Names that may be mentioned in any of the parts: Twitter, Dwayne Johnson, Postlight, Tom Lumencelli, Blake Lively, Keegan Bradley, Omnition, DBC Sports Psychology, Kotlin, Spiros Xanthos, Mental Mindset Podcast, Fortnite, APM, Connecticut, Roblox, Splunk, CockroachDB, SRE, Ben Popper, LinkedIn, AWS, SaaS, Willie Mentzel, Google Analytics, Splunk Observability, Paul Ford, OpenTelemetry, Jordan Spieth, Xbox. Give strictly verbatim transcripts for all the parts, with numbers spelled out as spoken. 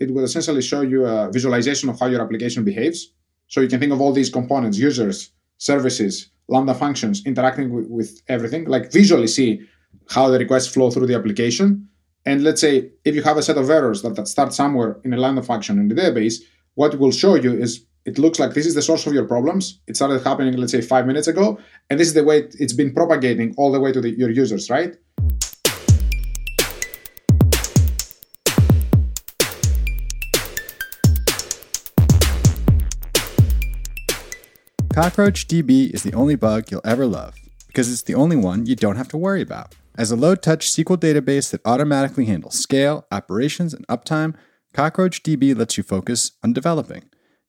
it will essentially show you a visualization of how your application behaves. So you can think of all these components, users, services, Lambda functions, interacting with, with everything, like visually see how the requests flow through the application. And let's say if you have a set of errors that, that start somewhere in a Lambda function in the database, what it will show you is it looks like this is the source of your problems. It started happening, let's say, five minutes ago. And this is the way it's been propagating all the way to the, your users, right? CockroachDB is the only bug you'll ever love because it's the only one you don't have to worry about. As a low-touch S Q L database that automatically handles scale, operations, and uptime, CockroachDB lets you focus on developing.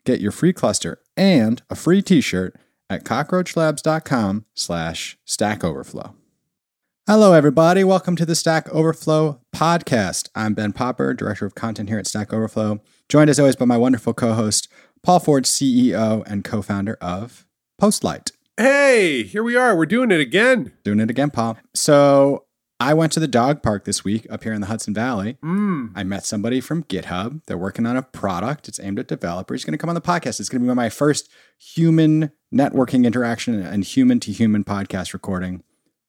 Get your free cluster and a free t-shirt at cockroachlabs.com slash Stack Overflow. Hello, everybody. Welcome to the Stack Overflow podcast. I'm Ben Popper, Director of Content here at Stack Overflow, joined as always by my wonderful co-host, Paul Ford, C E O and co-founder of Postlight. Hey, here we are. We're doing it again. Doing it again, Paul. So I went to the dog park this week up here in the Hudson Valley. Mm. I met somebody from GitHub. They're working on a product. It's aimed at developers. He's going to come on the podcast. It's going to be my first human networking interaction and human-to-human podcast recording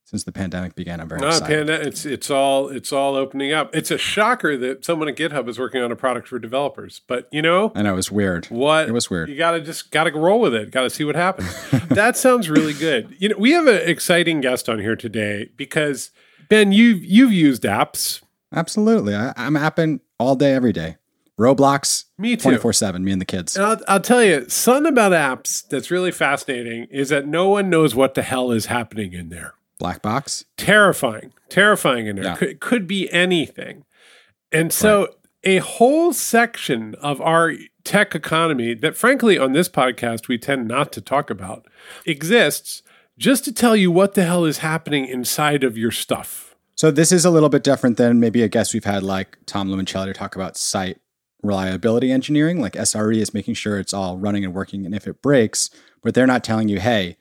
since the pandemic began. I'm very no, excited. Pand- it's, it's, all, it's all opening up. It's a shocker that someone at GitHub is working on a product for developers. But, you know. I know, it was weird. What? It was weird. You got to just got to roll with it. Got to see what happens. That sounds really good. You know, we have an exciting guest on here today because, Ben, you've, you've used apps. Absolutely. I, I'm apping all day, every day. Roblox, me too. twenty-four seven, me and the kids. And I'll, I'll tell you, something about apps that's really fascinating is that no one knows what the hell is happening in there. Black box? Terrifying. Terrifying in there. Yeah. Could, could be anything. And so right. A whole section of our tech economy that, frankly, on this podcast, we tend not to talk about, exists just to tell you what the hell is happening inside of your stuff. So this is a little bit different than maybe a guest we've had like Tom Lumencelli to talk about site reliability engineering, like S R E is making sure it's all running and working. And if it breaks, but they're not telling you, hey,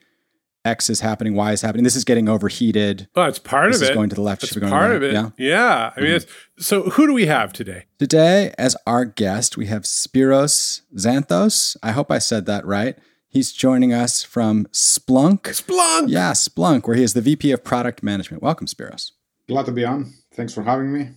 X is happening, Y is happening. This is getting overheated. Oh, it's part this of it. This is going to the left. It's part right. of it. Yeah. yeah. I mean, mm-hmm. it's, so who do we have today? Today, as our guest, we have Spiros Xanthos. I hope I said that right. He's joining us from Splunk. Splunk! Yeah, Splunk, where he is the V P of Product Management. Welcome, Spiros. Glad to be on. Thanks for having me.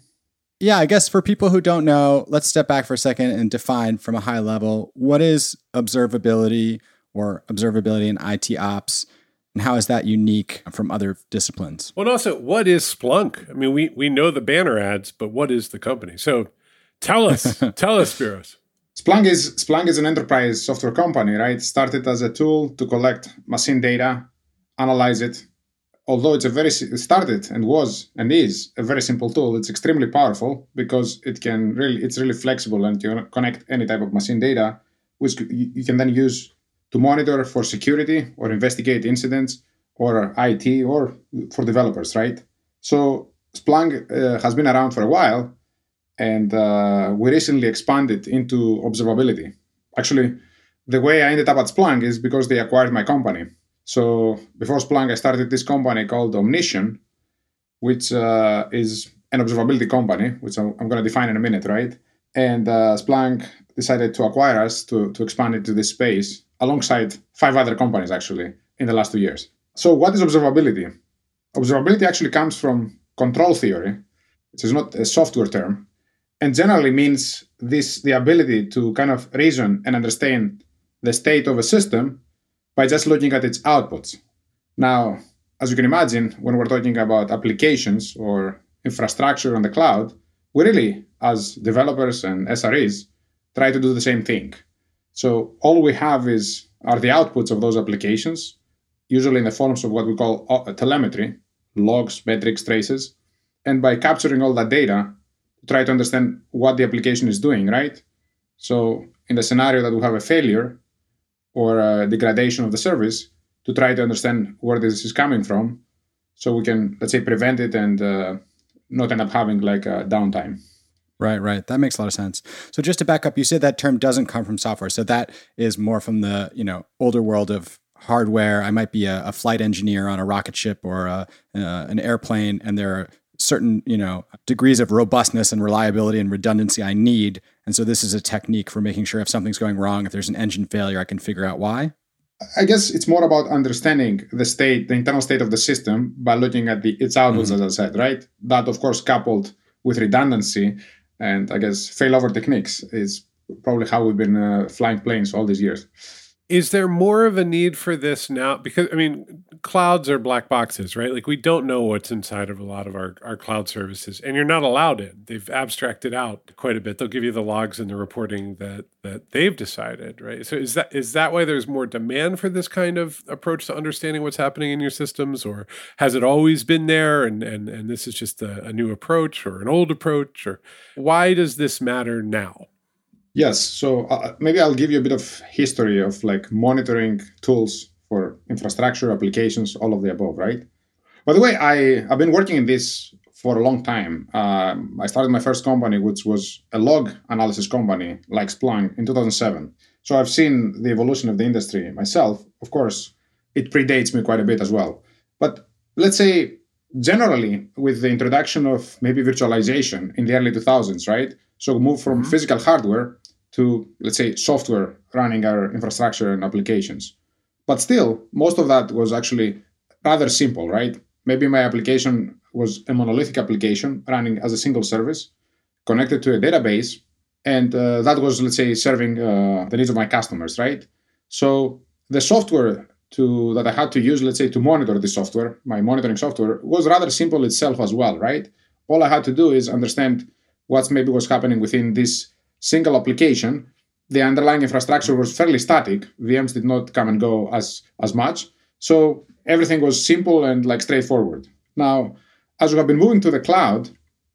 Yeah, I guess for people who don't know, let's step back for a second and define from a high level, what is observability or observability in I T ops? And how is that unique from other disciplines? Well, and also, what is Splunk? I mean, we we know the banner ads, but what is the company? So tell us, tell us, Spiros. Splunk is Splunk is an enterprise software company, right? Started as a tool to collect machine data, analyze it. Although it's a very it started and was and is a very simple tool, it's extremely powerful because it can really it's really flexible and you can connect any type of machine data, which you can then use to monitor for security or investigate incidents or I T or for developers, right? So Splunk uh, has been around for a while, and uh, we recently expanded into observability. Actually, the way I ended up at Splunk is because they acquired my company. So before Splunk, I started this company called Omnition, which uh, is an observability company, which I'm, I'm going to define in a minute, right? And uh, Splunk decided to acquire us to, to expand into this space, alongside five other companies, actually, in the last two years. So what is observability? Observability actually comes from control theory, which is not a software term, and generally means this the ability to kind of reason and understand the state of a system by just looking at its outputs. Now, as you can imagine, when we're talking about applications or infrastructure on the cloud, we really, as developers and S R Es, try to do the same thing. So all we have is are the outputs of those applications, usually in the forms of what we call telemetry, logs, metrics, traces, and by capturing all that data, try to understand what the application is doing, right? So in the scenario that we have a failure or a degradation of the service, to try to understand where this is coming from so we can, let's say, prevent it and uh, not end up having like a downtime. Right, right. That makes a lot of sense. So just to back up, you said that term doesn't come from software. So that is more from the, you know, older world of hardware. I might be a, a flight engineer on a rocket ship or a, uh, an airplane, and there are certain, you know, degrees of robustness and reliability and redundancy I need. And so this is a technique for making sure if something's going wrong, if there's an engine failure, I can figure out why. I guess it's more about understanding the state, the internal state of the system by looking at the its outputs, mm-hmm. as I said, right? That, of course, coupled with redundancy and, I guess, failover techniques is probably how we've been uh, flying planes all these years. Is there more of a need for this now? Because, I mean, clouds are black boxes, right? Like, we don't know what's inside of a lot of our, our cloud services, and you're not allowed in. They've abstracted out quite a bit. They'll give you the logs and the reporting that that they've decided, right? So is that is that why there's more demand for this kind of approach to understanding what's happening in your systems, or has it always been there and and, and this is just a, a new approach or an old approach? Or why does this matter now? Yes. So uh, maybe I'll give you a bit of history of like monitoring tools for infrastructure, applications, all of the above, right? By the way, I, I've been working in this for a long time. Um, I started my first company, which was a log analysis company like Splunk in two thousand seven. So I've seen the evolution of the industry myself. Of course, it predates me quite a bit as well. But let's say generally with the introduction of maybe virtualization in the early two thousands, right? So move from mm-hmm. physical hardware to, let's say, software running our infrastructure and applications. But still, most of that was actually rather simple, right? Maybe my application was a monolithic application running as a single service connected to a database. And uh, that was, let's say, serving uh, the needs of my customers, right? So the software to that I had to use, let's say, to monitor the software, my monitoring software, was rather simple itself as well, right? All I had to do is understand what's maybe what's happening within this single application. The underlying infrastructure was fairly static. V Ms did not come and go as, as much. So everything was simple and like straightforward. Now, as we have been moving to the cloud,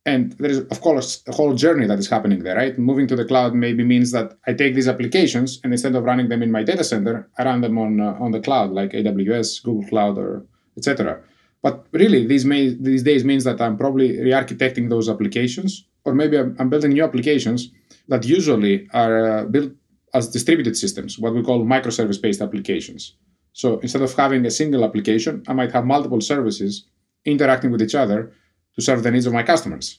and there is, of course, a whole journey that is happening there, right? Moving to the cloud maybe means that I take these applications and instead of running them in my data center, I run them on uh, on the cloud, like A W S, Google Cloud, or et cetera. But really, these, may, these days means that I'm probably re-architecting those applications. Or maybe I'm building new applications that usually are built as distributed systems, what we call microservice-based applications. So instead of having a single application, I might have multiple services interacting with each other to serve the needs of my customers.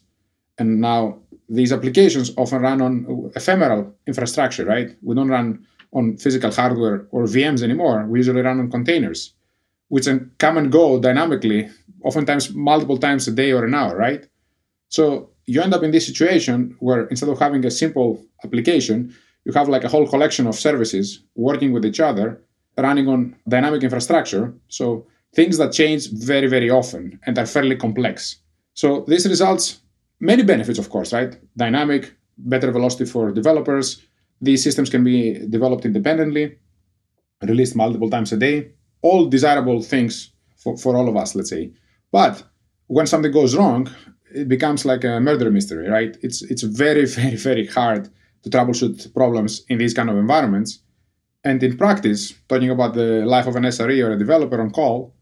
And now these applications often run on ephemeral infrastructure, right? We don't run on physical hardware or V Ms anymore. We usually run on containers, which can come and go dynamically, oftentimes multiple times a day or an hour, right? So you end up in this situation where instead of having a simple application, you have like a whole collection of services working with each other, running on dynamic infrastructure. So things that change very, very often and are fairly complex. So this results many benefits, of course, right? Dynamic, better velocity for developers. These systems can be developed independently, released multiple times a day, all desirable things for, for all of us, let's say. But when something goes wrong, it becomes like a murder mystery, right? It's it's very, very, very hard to troubleshoot problems in these kind of environments. And in practice, talking about the life of an S R E or a developer on call,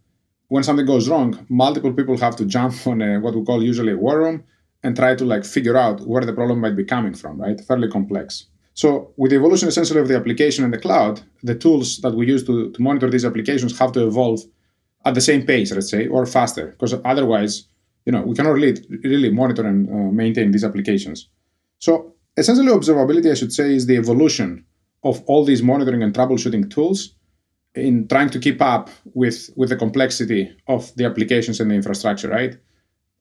when something goes wrong, multiple people have to jump on a, what we call usually a war room and try to like figure out where the problem might be coming from, right? Fairly complex. So with the evolution essentially of the application and the cloud, the tools that we use to, to monitor these applications have to evolve at the same pace, let's say, or faster, because otherwise, you know, we cannot really, really monitor and uh, maintain these applications. So essentially observability, I should say, is the evolution of all these monitoring and troubleshooting tools in trying to keep up with, with the complexity of the applications and the infrastructure, right?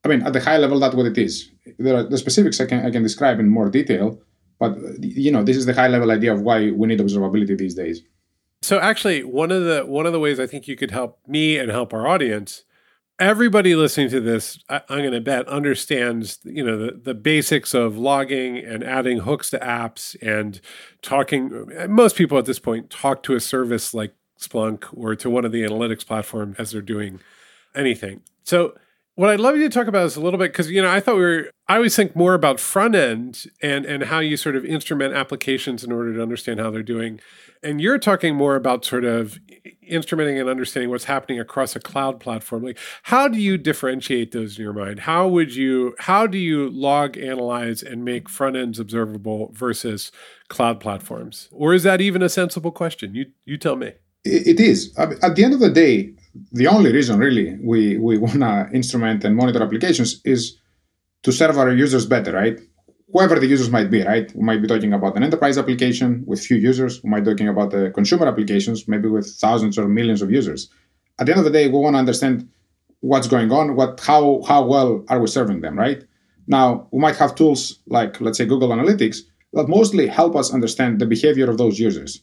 I mean, at the high level, that's what it is. There are the specifics I can, I can describe in more detail, but, you know, this is the high level idea of why we need observability these days. So actually, one of the one of the ways I think you could help me and help our audience, everybody listening to this, I, I'm going to bet, understands, you know, the, the basics of logging and adding hooks to apps and talking. Most people at this point talk to a service like Splunk or to one of the analytics platforms as they're doing anything. So what I'd love you to talk about is a little bit, because, you know, I thought we were, I always think more about front end and, and how you sort of instrument applications in order to understand how they're doing. And you're talking more about sort of instrumenting and understanding what's happening across a cloud platform. Like, how do you differentiate those in your mind? How would you, how do you log, analyze, and make front ends observable versus cloud platforms? Or is that even a sensible question? You, you tell me. It is. At the end of the day, the only reason really we, we want to instrument and monitor applications is to serve our users better, right? Whoever the users might be, right? We might be talking about an enterprise application with few users. We might be talking about the consumer applications, maybe with thousands or millions of users. At the end of the day, we want to understand what's going on, what, how, how well are we serving them, right? Now, we might have tools like, let's say, Google Analytics that mostly help us understand the behavior of those users.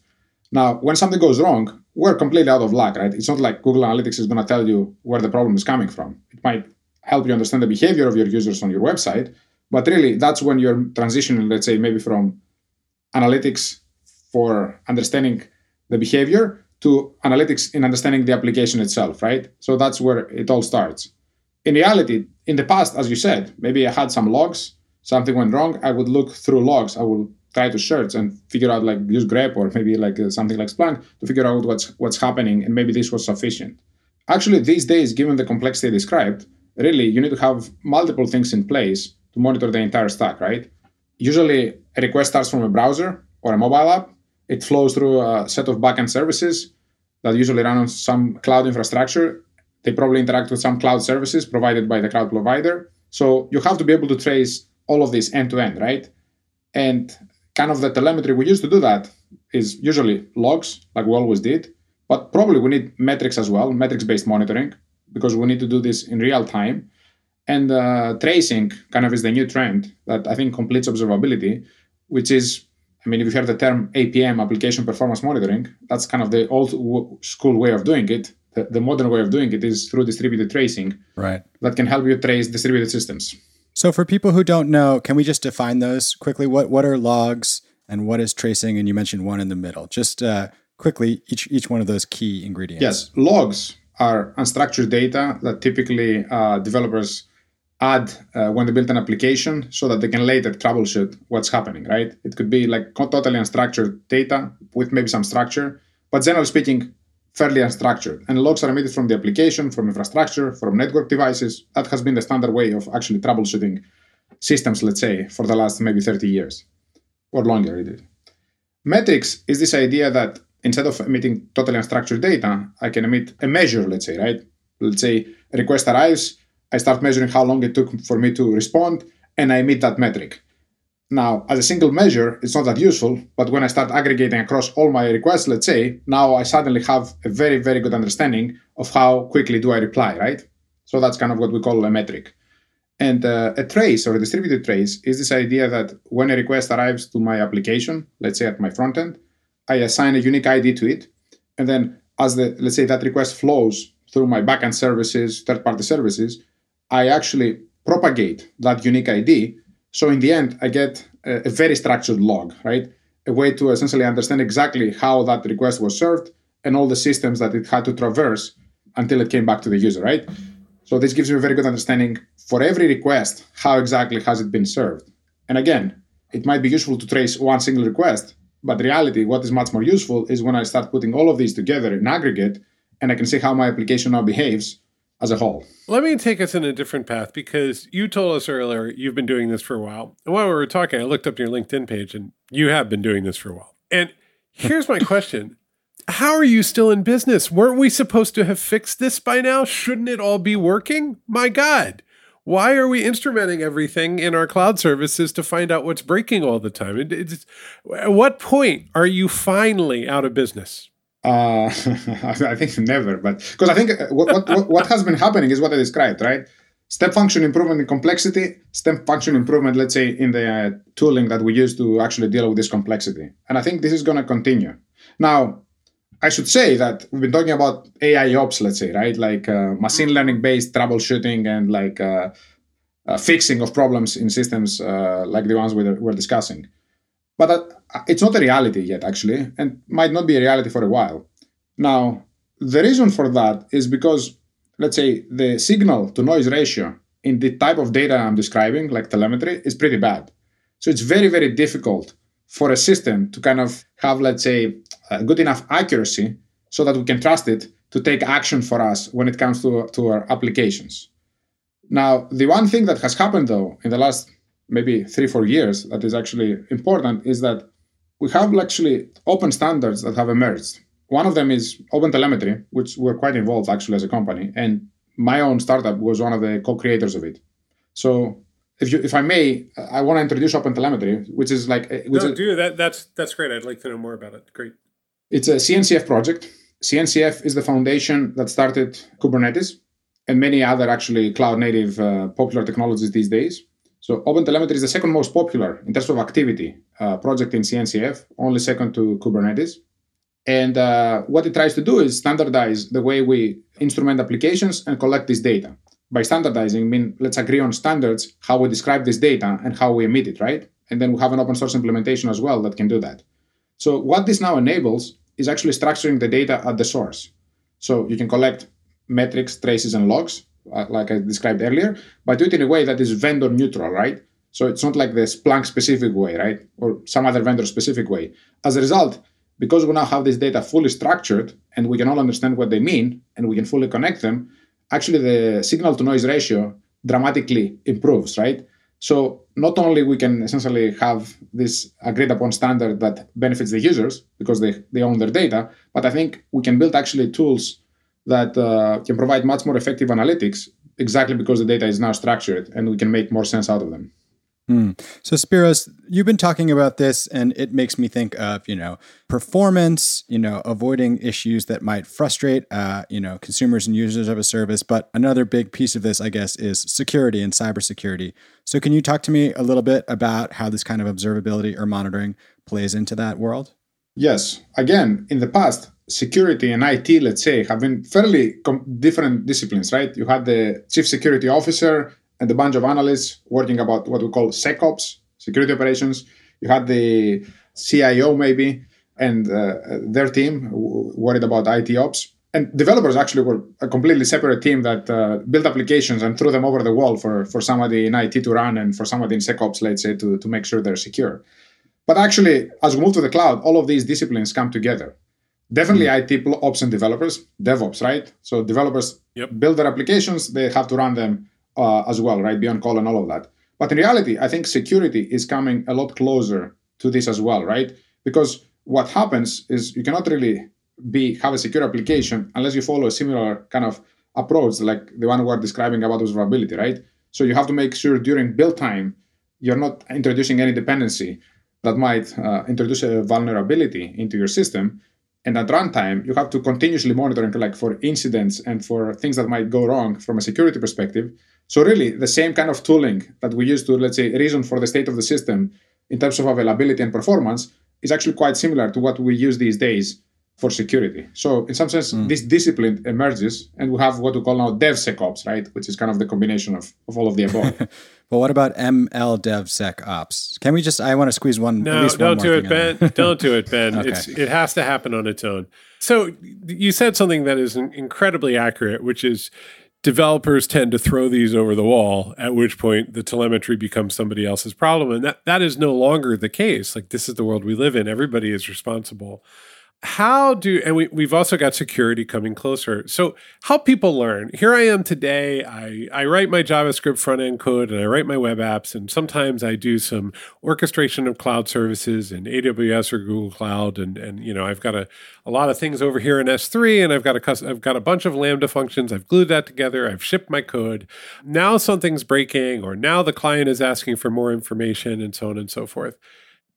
Now, when something goes wrong, we're completely out of luck, right? It's not like Google Analytics is going to tell you where the problem is coming from. It might help you understand the behavior of your users on your website, but really, that's when you're transitioning, let's say, maybe from analytics for understanding the behavior to analytics in understanding the application itself, right? So that's where it all starts. In reality, in the past, as you said, maybe I had some logs, something went wrong, I would look through logs, I will try to search and figure out, like, use grep or maybe like uh, something like Splunk to figure out what's what's happening, and maybe this was sufficient. Actually, these days, given the complexity described, really, you need to have multiple things in place to monitor the entire stack, right? Usually, a request starts from a browser or a mobile app. It flows through a set of backend services that usually run on some cloud infrastructure. They probably interact with some cloud services provided by the cloud provider. So you have to be able to trace all of this end-to-end, right? And kind of the telemetry we use to do that is usually logs, like we always did, but probably we need metrics as well, metrics-based monitoring, because we need to do this in real time. And uh, tracing kind of is the new trend that I think completes observability, which is, I mean, if you heard the term A P M, application performance monitoring, that's kind of the old w- school way of doing it. The, the modern way of doing it is through distributed tracing, right? That can help you trace distributed systems. So for people who don't know, can we just define those quickly? What what are logs and what is tracing? And you mentioned one in the middle. Just uh, quickly, each each one of those key ingredients. Yes, logs are unstructured data that typically uh, developers add uh, when they build an application so that they can later troubleshoot what's happening, right? It could be like totally unstructured data with maybe some structure, but generally speaking, fairly unstructured. And logs are emitted from the application, from infrastructure, from network devices. That has been the standard way of actually troubleshooting systems, let's say, for the last maybe thirty years or longer it is. Metrics is this idea that instead of emitting totally unstructured data, I can emit a measure, let's say, right? Let's say a request arrives, I start measuring how long it took for me to respond, and I emit that metric. Now, as a single measure, it's not that useful, but when I start aggregating across all my requests, let's say, now I suddenly have a very, very good understanding of how quickly do I reply, right? So that's kind of what we call a metric. And uh, a trace or a distributed trace is this idea that when a request arrives to my application, let's say at my front end, I assign a unique I D to it. And then as the, let's say that request flows through my backend services, third-party services, I actually propagate that unique I D. So in the end, I get a, a very structured log, right? A way to essentially understand exactly how that request was served and all the systems that it had to traverse until it came back to the user, right? So this gives you a very good understanding for every request, how exactly has it been served. And again, it might be useful to trace one single request, but in reality, what is much more useful is when I start putting all of these together in aggregate and I can see how my application now behaves as a whole. Let me take us in a different path, because you told us earlier you've been doing this for a while. And while we were talking, I looked up your LinkedIn page and you have been doing this for a while. And here's my question. How are you still in business? Weren't we supposed to have fixed this by now? Shouldn't it all be working? My God, why are we instrumenting everything in our cloud services to find out what's breaking all the time? It, it's, at what point are you finally out of business? Uh, I think never, but because I think what, what what has been happening is what I described, right? Step function improvement in complexity, step function improvement, let's say, in the uh, tooling that we use to actually deal with this complexity. And I think this is going to continue. Now, I should say that we've been talking about A I ops, let's say, right? Like uh, machine learning-based troubleshooting and like uh, uh, fixing of problems in systems uh, like the ones we we're discussing. But uh, it's not a reality yet, actually, and might not be a reality for a while. Now, the reason for that is because, let's say, the signal-to-noise ratio in the type of data I'm describing, like telemetry, is pretty bad. So it's very, very difficult for a system to kind of have, let's say, a good enough accuracy so that we can trust it to take action for us when it comes to, to our applications. Now, the one thing that has happened, though, in the last maybe three, four years that is actually important is that we have actually open standards that have emerged. One of them is OpenTelemetry, which we're quite involved actually as a company. And my own startup was one of the co-creators of it. So if you, if I may, I want to introduce OpenTelemetry, which is like... Which no, do that. That's, that's great. I'd like to know more about it. Great. It's a C N C F project. C N C F is the foundation that started Kubernetes and many other actually cloud-native uh, popular technologies these days. So OpenTelemetry is the second most popular in terms of activity uh, project in C N C F, only second to Kubernetes. And uh, what it tries to do is standardize the way we instrument applications and collect this data. By standardizing, I mean, let's agree on standards, how we describe this data and how we emit it, right? And then we have an open source implementation as well that can do that. So what this now enables is actually structuring the data at the source. So you can collect metrics, traces, and logs, uh, like I described earlier, but do it in a way that is vendor neutral, right? So it's not like the Splunk specific way, right? Or some other vendor specific way. As a result, because we now have this data fully structured and we can all understand what they mean and we can fully connect them, actually the signal-to-noise ratio dramatically improves, right? So not only we can essentially have this agreed-upon standard that benefits the users because they, they own their data, but I think we can build actually tools that uh, can provide much more effective analytics exactly because the data is now structured and we can make more sense out of them. Hmm. So Spiros, you've been talking about this and it makes me think of, you know, performance, you know, avoiding issues that might frustrate, uh, you know, consumers and users of a service. But another big piece of this, I guess, is security and cybersecurity. So can you talk to me a little bit about how this kind of observability or monitoring plays into that world? Yes. Again, in the past, security and I T, let's say, have been fairly com- different disciplines, right? You had the chief security officer and a bunch of analysts working about what we call SecOps, security operations. You had the C I O maybe, and uh, their team w- worried about I T ops. And developers actually were a completely separate team that uh, built applications and threw them over the wall for, for somebody in I T to run and for somebody in SecOps, let's say, to, to make sure they're secure. But actually, as we move to the cloud, all of these disciplines come together. Definitely mm-hmm. I T ops and developers, DevOps, right? So developers yep. build their applications, they have to run them Uh, as well, right? Beyond call and all of that. But in reality, I think security is coming a lot closer to this as well, right? Because what happens is you cannot really be have a secure application unless you follow a similar kind of approach like the one we're describing about observability, right? So you have to make sure during build time, you're not introducing any dependency that might uh, introduce a vulnerability into your system. And at runtime, you have to continuously monitor like for incidents and for things that might go wrong from a security perspective. So really, the same kind of tooling that we use to, let's say, reason for the state of the system in terms of availability and performance is actually quite similar to what we use these days for security. So in some sense, mm. this discipline emerges, and we have what we call now DevSecOps, right? Which is kind of the combination of, of all of the above. But what about M L DevSecOps? Can we just, I want to squeeze one, no, at least one more thing in there. No, don't do it, Ben. Don't do it, Ben. It's, it has to happen on its own. So you said something that is incredibly accurate, which is, developers tend to throw these over the wall, at which point the telemetry becomes somebody else's problem. And that, that is no longer the case. Like, this is the world we live in. Everybody is responsible. How do, and we, we've also got security coming closer. So how people learn. Here I am today. I, I write my JavaScript front-end code and I write my web apps. And sometimes I do some orchestration of cloud services in A W S or Google Cloud. And, and you know, I've got a, a lot of things over here in S three and I've got, a, I've got a bunch of Lambda functions. I've glued that together. I've shipped my code. Now something's breaking or now the client is asking for more information and so on and so forth.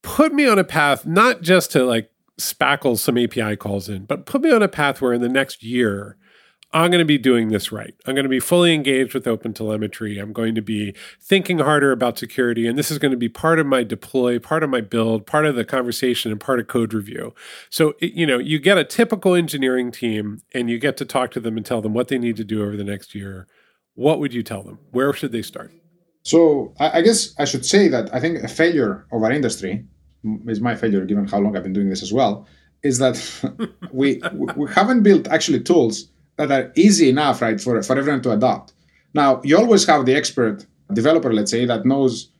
Put me on a path, not just to like, spackle some A P I calls in, but put me on a path where in the next year, I'm going to be doing this right. I'm going to be fully engaged with OpenTelemetry. I'm going to be thinking harder about security. And this is going to be part of my deploy, part of my build, part of the conversation, and part of code review. So, it, you know, you get a typical engineering team and you get to talk to them and tell them what they need to do over the next year. What would you tell them? Where should they start? So I guess I should say that I think a failure of our industry is my failure, given how long I've been doing this as well, is that we we haven't built actually tools that are easy enough, right, for, for everyone to adopt. Now, you always have the expert developer, let's say, that knows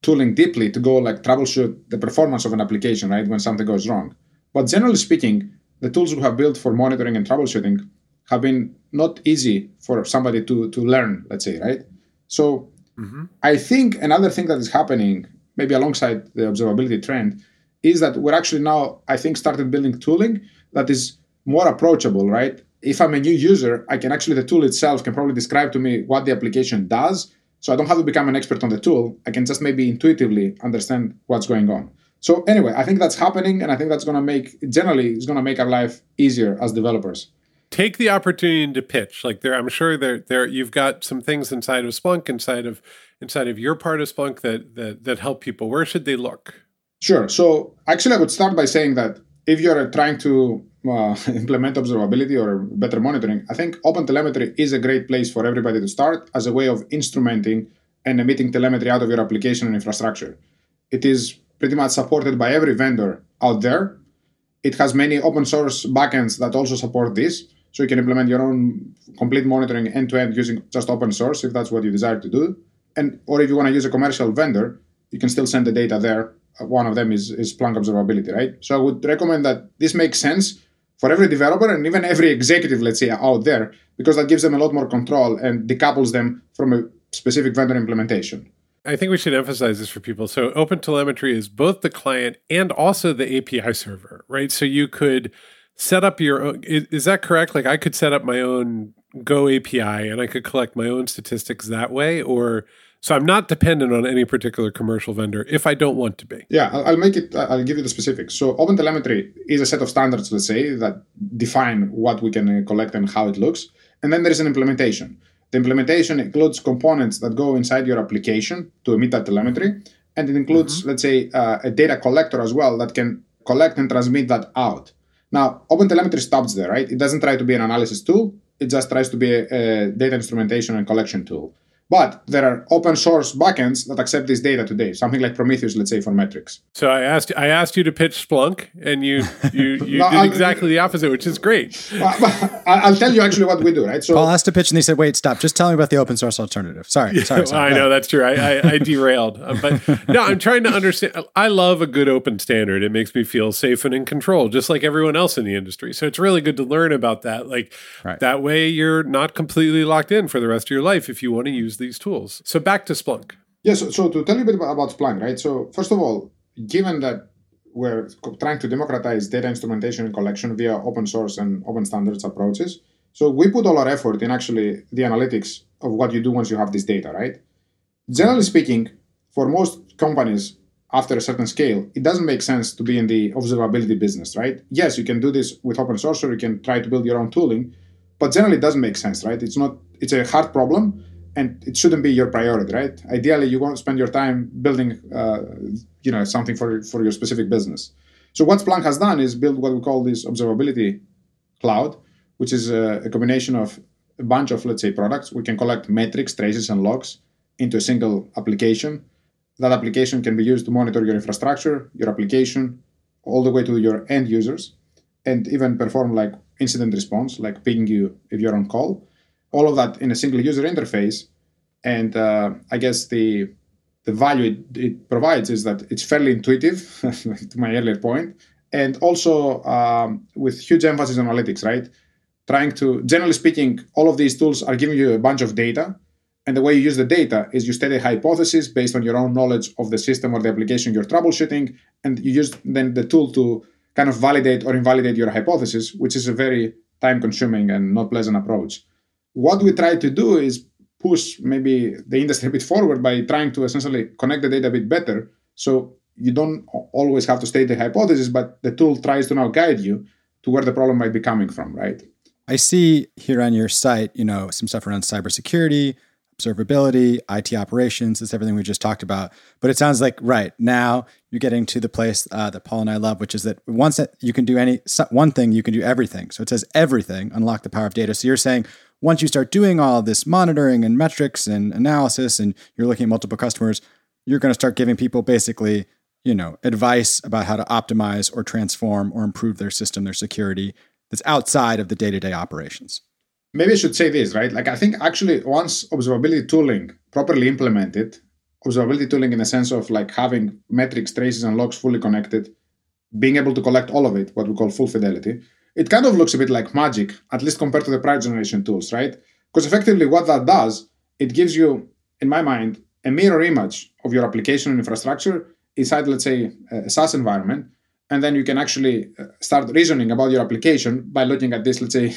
tooling deeply to go like troubleshoot the performance of an application, right, when something goes wrong. But generally speaking, the tools we have built for monitoring and troubleshooting have been not easy for somebody to, to learn, let's say, right? So mm-hmm. I think another thing that is happening maybe alongside the observability trend, is that we're actually now, I think, started building tooling that is more approachable, right? If I'm a new user, I can actually, the tool itself can probably describe to me what the application does. So I don't have to become an expert on the tool. I can just maybe intuitively understand what's going on. So anyway, I think that's happening. And I think that's going to make, generally, it's going to make our life easier as developers. Take the opportunity to pitch. Like there, I'm sure there, there, you've got some things inside of Splunk, inside of, inside of your part of Splunk that, that, that help people. Where should they look? Sure. So actually, I would start by saying that if you're trying to uh, implement observability or better monitoring, I think OpenTelemetry is a great place for everybody to start as a way of instrumenting and emitting telemetry out of your application and infrastructure. It is pretty much supported by every vendor out there. It has many open source backends that also support this. So you can implement your own complete monitoring end-to-end using just open source if that's what you desire to do. And or if you want to use a commercial vendor, you can still send the data there. One of them is, is Splunk Observability, right? So I would recommend that this makes sense for every developer and even every executive, let's say, out there, because that gives them a lot more control and decouples them from a specific vendor implementation. I think we should emphasize this for people. So OpenTelemetry is both the client and also the A P I server, right? So you could set up your own, is, is that correct? Like I could set up my own Go A P I and I could collect my own statistics that way, or so I'm not dependent on any particular commercial vendor if I don't want to be. Yeah, I'll make it, I'll give you the specifics. So OpenTelemetry is a set of standards, let's say, that define what we can collect and how it looks. And then there's an implementation. The implementation includes components that go inside your application to emit that telemetry. And it includes, mm-hmm. let's say, uh, a data collector as well that can collect and transmit that out. Now, OpenTelemetry stops there, right? It doesn't try to be an analysis tool. It just tries to be a, a data instrumentation and collection tool. But there are open source backends that accept this data today, something like Prometheus, let's say, for metrics. So I asked I asked you to pitch Splunk, and you you, you no, did I'll, exactly the opposite, which is great. I'll tell you actually what we do, right? So Paul asked to pitch, and they said, wait, stop. Just tell me about the open source alternative. Sorry, yeah, sorry, sorry. I know, that's true. I, I, I derailed. Um, but no, I'm trying to understand. I love a good open standard. It makes me feel safe and in control, just like everyone else in the industry. So it's really good to learn about that. Like right. That way you're not completely locked in for the rest of your life if you want to use these tools. So back to Splunk. Yes. Yeah, so, so to tell you a bit about, about Splunk, right? So first of all, given that we're trying to democratize data instrumentation and collection via open source and open standards approaches, so we put all our effort in actually the analytics of what you do once you have this data, right? Generally speaking, for most companies after a certain scale, it doesn't make sense to be in the observability business, right? Yes, you can do this with open source or you can try to build your own tooling, but generally it doesn't make sense, right? It's not, it's a hard problem. And it shouldn't be your priority, right? Ideally, you won't spend your time building, uh, you know, something for, for your specific business. So what Splunk has done is build what we call this observability cloud, which is a, a combination of a bunch of, let's say, products. We can collect metrics, traces, and logs into a single application. That application can be used to monitor your infrastructure, your application, all the way to your end users, and even perform like incident response, like ping you if you're on call. All of that in a single user interface. And uh, I guess the the value it, it provides is that it's fairly intuitive, to my earlier point, and also um, with huge emphasis on analytics, right? Trying to, generally speaking, all of these tools are giving you a bunch of data. And the way you use the data is you state a hypothesis based on your own knowledge of the system or the application you're troubleshooting. And you use then the tool to kind of validate or invalidate your hypothesis, which is a very time-consuming and not pleasant approach. What we try to do is push maybe the industry a bit forward by trying to essentially connect the data a bit better. So you don't always have to state the hypothesis, but the tool tries to now guide you to where the problem might be coming from, right? I see here on your site, you know, some stuff around cybersecurity, observability, I T operations. It's everything we just talked about. But it sounds like right now you're getting to the place uh, that Paul and I love, which is that once that you can do any one thing, you can do everything. So it says everything, unlock the power of data. So you're saying, once you start doing all this monitoring and metrics and analysis and you're looking at multiple customers, you're going to start giving people basically, you know, advice about how to optimize or transform or improve their system, their security that's outside of the day-to-day operations. Maybe I should say this, right? Like I think actually once observability tooling properly implemented, observability tooling in the sense of like having metrics, traces, and logs fully connected, being able to collect all of it, what we call full fidelity, it kind of looks a bit like magic, at least compared to the prior generation tools, right? Because effectively what that does, it gives you, in my mind, a mirror image of your application and infrastructure inside, let's say, a SaaS environment. And then you can actually start reasoning about your application by looking at this, let's say,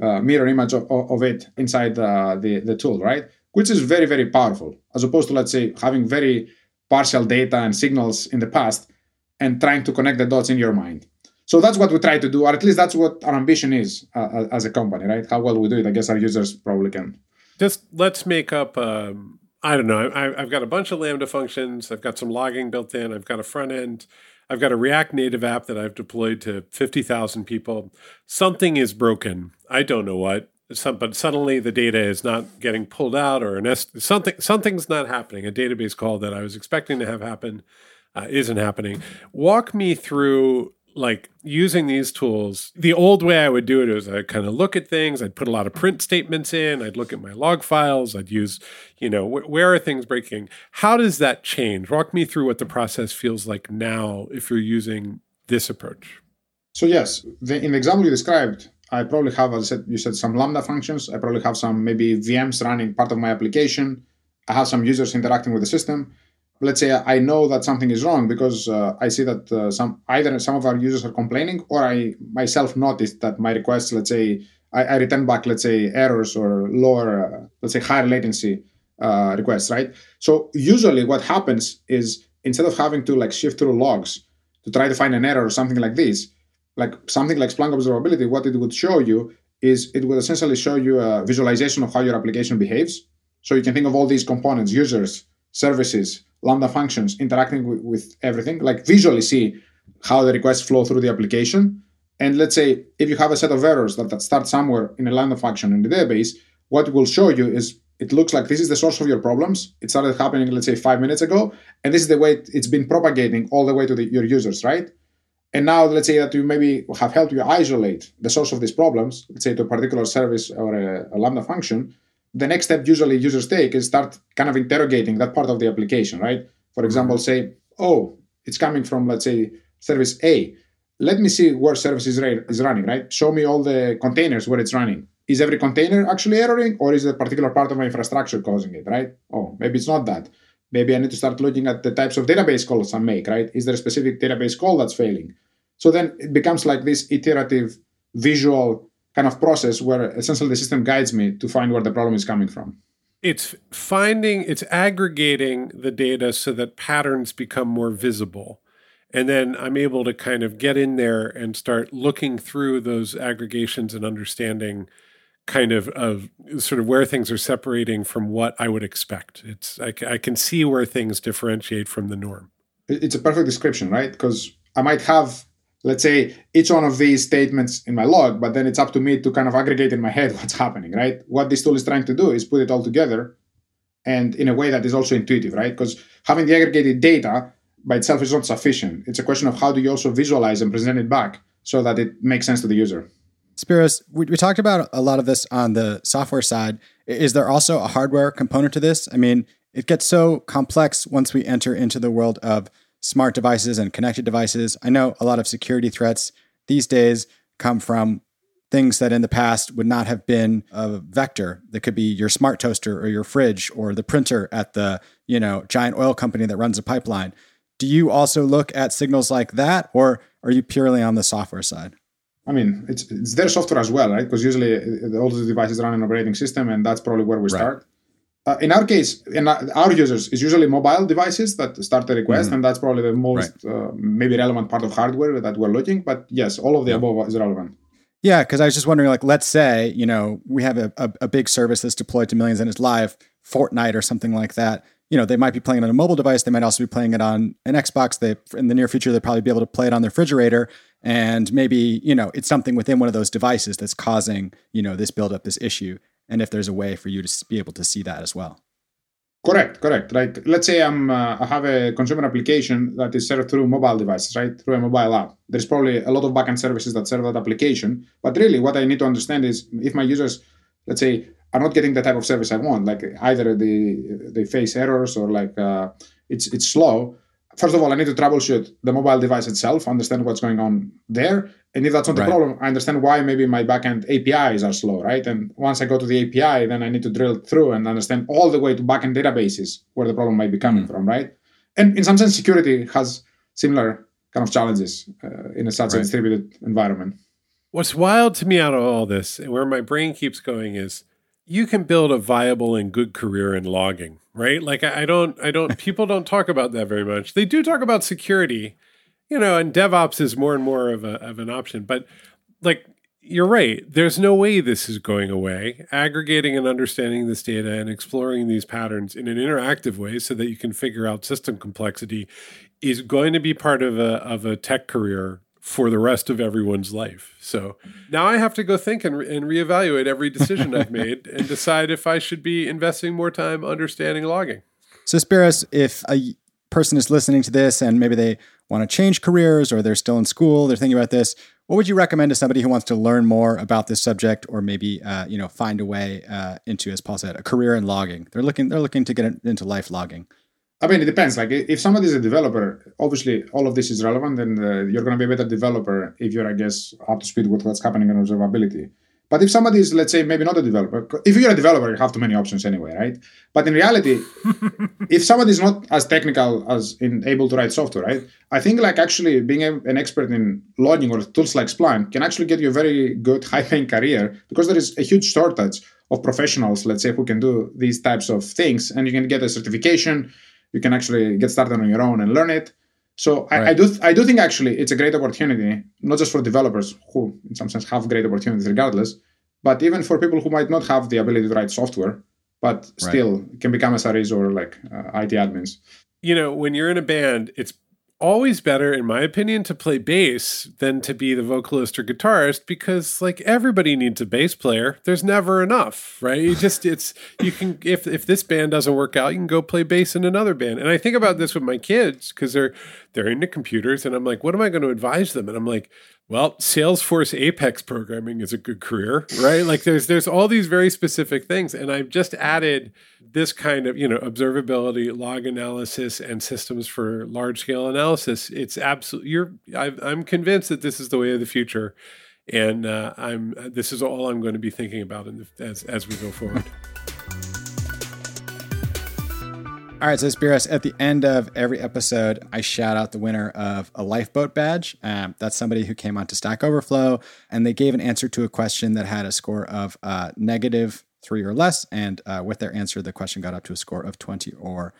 uh, mirror image of, of it inside uh, the, the tool, right? Which is very, very powerful, as opposed to, let's say, having very partial data and signals in the past and trying to connect the dots in your mind. So that's what we try to do, or at least that's what our ambition is uh, as a company, right? How well we do it, I guess our users probably can. Just let's make up, um, I don't know, I, I've got a bunch of Lambda functions. I've got some logging built in. I've got a front end. I've got a React Native app that I've deployed to fifty thousand people. Something is broken. I don't know what. Some, but suddenly the data is not getting pulled out, or an est- something something's not happening. A database call that I was expecting to have happen uh, isn't happening. Walk me through, like, using these tools. The old way I would do it is I kind of look at things. I'd put a lot of print statements in. I'd look at my log files. I'd use, you know, wh- where are things breaking? How does that change? Walk me through what the process feels like now if you're using this approach. So yes, the, in the example you described, I probably have, as I said, you said, some Lambda functions. I probably have some maybe V Ms running part of my application. I have some users interacting with the system. Let's say I know that something is wrong because uh, I see that uh, some either some of our users are complaining, or I myself noticed that my requests, let's say, I, I return back, let's say, errors or lower, uh, let's say, higher latency uh, requests, right? So usually what happens is, instead of having to like shift through logs to try to find an error or something like this, like something like Splunk Observability, what it would show you is it would essentially show you a visualization of how your application behaves. So you can think of all these components, users, services, Lambda functions, interacting with, with everything, like visually see how the requests flow through the application. And let's say if you have a set of errors that, that start somewhere in a Lambda function in the database, what it will show you is it looks like this is the source of your problems. It started happening, let's say, five minutes ago, and this is the way it's been propagating all the way to the, your users, right? And now let's say that you maybe have helped you isolate the source of these problems, let's say to a particular service or a, a Lambda function. The next step usually users take is start kind of interrogating that part of the application, right? For example, say, oh, it's coming from, let's say, service A. Let me see where service is, ra- is running, right? Show me all the containers where it's running. Is every container actually erroring, or is a particular part of my infrastructure causing it, right? Oh, maybe it's not that. Maybe I need to start looking at the types of database calls I make, right? Is there a specific database call that's failing? So then it becomes like this iterative visual kind of process where essentially the system guides me to find where the problem is coming from. It's finding, it's aggregating the data so that patterns become more visible. And then I'm able to kind of get in there and start looking through those aggregations and understanding kind of, of sort of where things are separating from what I would expect. It's I, I can see where things differentiate from the norm. It's a perfect description, right? Because I might have, let's say, each one of these statements in my log, but then it's up to me to kind of aggregate in my head what's happening, right? What this tool is trying to do is put it all together, and in a way that is also intuitive, right? Because having the aggregated data by itself is not sufficient. It's a question of how do you also visualize and present it back so that it makes sense to the user. Spiros, we, we talked about a lot of this on the software side. Is there also a hardware component to this? I mean, it gets so complex once we enter into the world of smart devices and connected devices. I know a lot of security threats these days come from things that in the past would not have been a vector. That could be your smart toaster or your fridge or the printer at the, you know, giant oil company that runs a pipeline. Do you also look at signals like that, or are you purely on the software side? I mean, it's it's their software as well, right? Because usually all the devices run an operating system, and that's probably where we right. start. Uh, in our case, in our users, it's usually mobile devices that start the request, mm-hmm. and that's probably the most right. uh, maybe relevant part of hardware that we're looking. But yes, all of the yeah. above is relevant. Yeah, because I was just wondering, like, let's say, you know, we have a, a, a big service that's deployed to millions and is live, Fortnite or something like that. You know, they might be playing it on a mobile device. They might also be playing it on an Xbox. They, in the near future, they'll probably be able to play it on their refrigerator. And maybe, you know, it's something within one of those devices that's causing, you know, this buildup, this issue. And if there's a way for you to be able to see that as well. Correct, correct. Like, let's say I'm, uh, I have a consumer application that is served through mobile devices, right? Through a mobile app. There's probably a lot of backend services that serve that application. But really what I need to understand is if my users, let's say, are not getting the type of service I want, like either they, they face errors or like uh, it's it's slow. First of all, I need to troubleshoot the mobile device itself, understand what's going on there. And if that's not right. the problem, I understand why maybe my backend A P Is are slow, right? And once I go to the A P I, then I need to drill through and understand all the way to backend databases where the problem might be coming mm-hmm. from, right? And in some sense, security has similar kind of challenges uh, in a such right. a distributed environment. What's wild to me out of all this, and where my brain keeps going, is you can build a viable and good career in logging, right? Like I don't, I don't, people don't talk about that very much. They do talk about security, you know, and DevOps is more and more of a of an option. But like you're right, there's no way this is going away. Aggregating and understanding this data and exploring these patterns in an interactive way so that you can figure out system complexity is going to be part of a of a tech career for the rest of everyone's life. So now I have to go think and, re- and reevaluate every decision I've made and decide if I should be investing more time understanding logging. So Spiros, if a person is listening to this and maybe they want to change careers or they're still in school, they're thinking about this, what would you recommend to somebody who wants to learn more about this subject or maybe uh, you know find a way uh, into, as Paul said, a career in logging? They're looking, they're looking to get into life logging. I mean, it depends. Like, if somebody's a developer, obviously all of this is relevant, and uh, you're going to be a better developer if you're, I guess, up to speed with what's happening in observability. But if somebody is, let's say, maybe not a developer, if you're a developer, you have too many options anyway, right? But in reality, if somebody is not as technical as in able to write software, right? I think, like, actually being a, an expert in logging or tools like Splunk can actually get you a very good, high-paying career, because there is a huge shortage of professionals, let's say, who can do these types of things, and you can get a certification. You can actually get started on your own and learn it. So I, right. I do th- I do think actually it's a great opportunity, not just for developers who in some sense have great opportunities regardless, but even for people who might not have the ability to write software, but still right. can become S R Es or like uh, I T admins. You know, when you're in a band, it's always better, in my opinion, to play bass than to be the vocalist or guitarist, because like everybody needs a bass player. There's never enough, right? You just, it's, you can, if if this band doesn't work out, you can go play bass in another band. And I think about this with my kids, because they're they're into computers, and I'm like, what am I going to advise them? And I'm like, well, Salesforce Apex programming is a good career, right? Like there's there's all these very specific things. And I've just added this kind of, you know, observability, log analysis, and systems for large scale analysis. It's absolutely, you're, I've, I'm convinced that this is the way of the future. And uh, I'm, this is all I'm going to be thinking about in the, as, as we go forward. All right, so Spiros, at the end of every episode, I shout out the winner of a lifeboat badge. Um, that's somebody who came onto Stack Overflow, and they gave an answer to a question that had a score of uh, negative three or less, and uh, with their answer, the question got up to a score of twenty or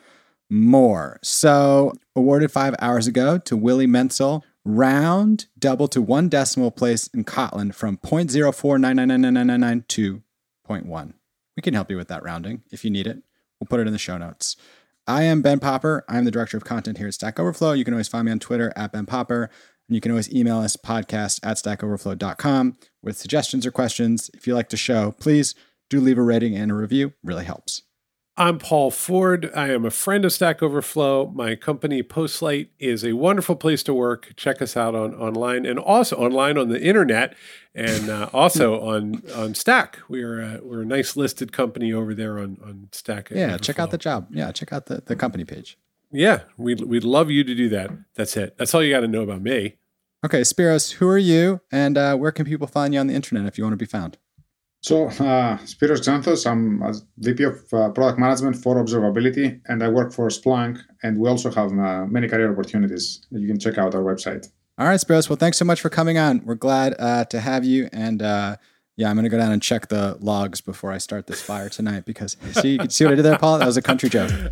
more. So awarded five hours ago to Willie Mentzel, round double to one decimal place in Kotlin from zero point zero four nine nine nine nine nine nine to zero point one. We can help you with that rounding if you need it. We'll put it in the show notes. I am Ben Popper. I'm the director of content here at Stack Overflow. You can always find me on Twitter at Ben Popper, and you can always email us podcast at stack overflow dot com with suggestions or questions. If you like the show, please do leave a rating and a review. It really helps. I'm Paul Ford. I am a friend of Stack Overflow. My company, Postlight, is a wonderful place to work. Check us out on online and also online on the internet, and uh, also on, on Stack. We are a, we're a nice listed company over there on, on Stack. Yeah, Overflow. Check out the job. Yeah, check out the, the company page. Yeah, we'd, we'd love you to do that. That's it. That's all you got to know about me. Okay, Spiros, who are you, and uh, where can people find you on the internet if you want to be found? So, uh, Spiros Xanthos, I'm a V P of uh, Product Management for Observability, and I work for Splunk, and we also have uh, many career opportunities. You can check out our website. All right, Spiros. Well, thanks so much for coming on. We're glad uh, to have you, and uh, yeah, I'm going to go down and check the logs before I start this fire tonight, because see, you can see what I did there, Paul? That was a country joke.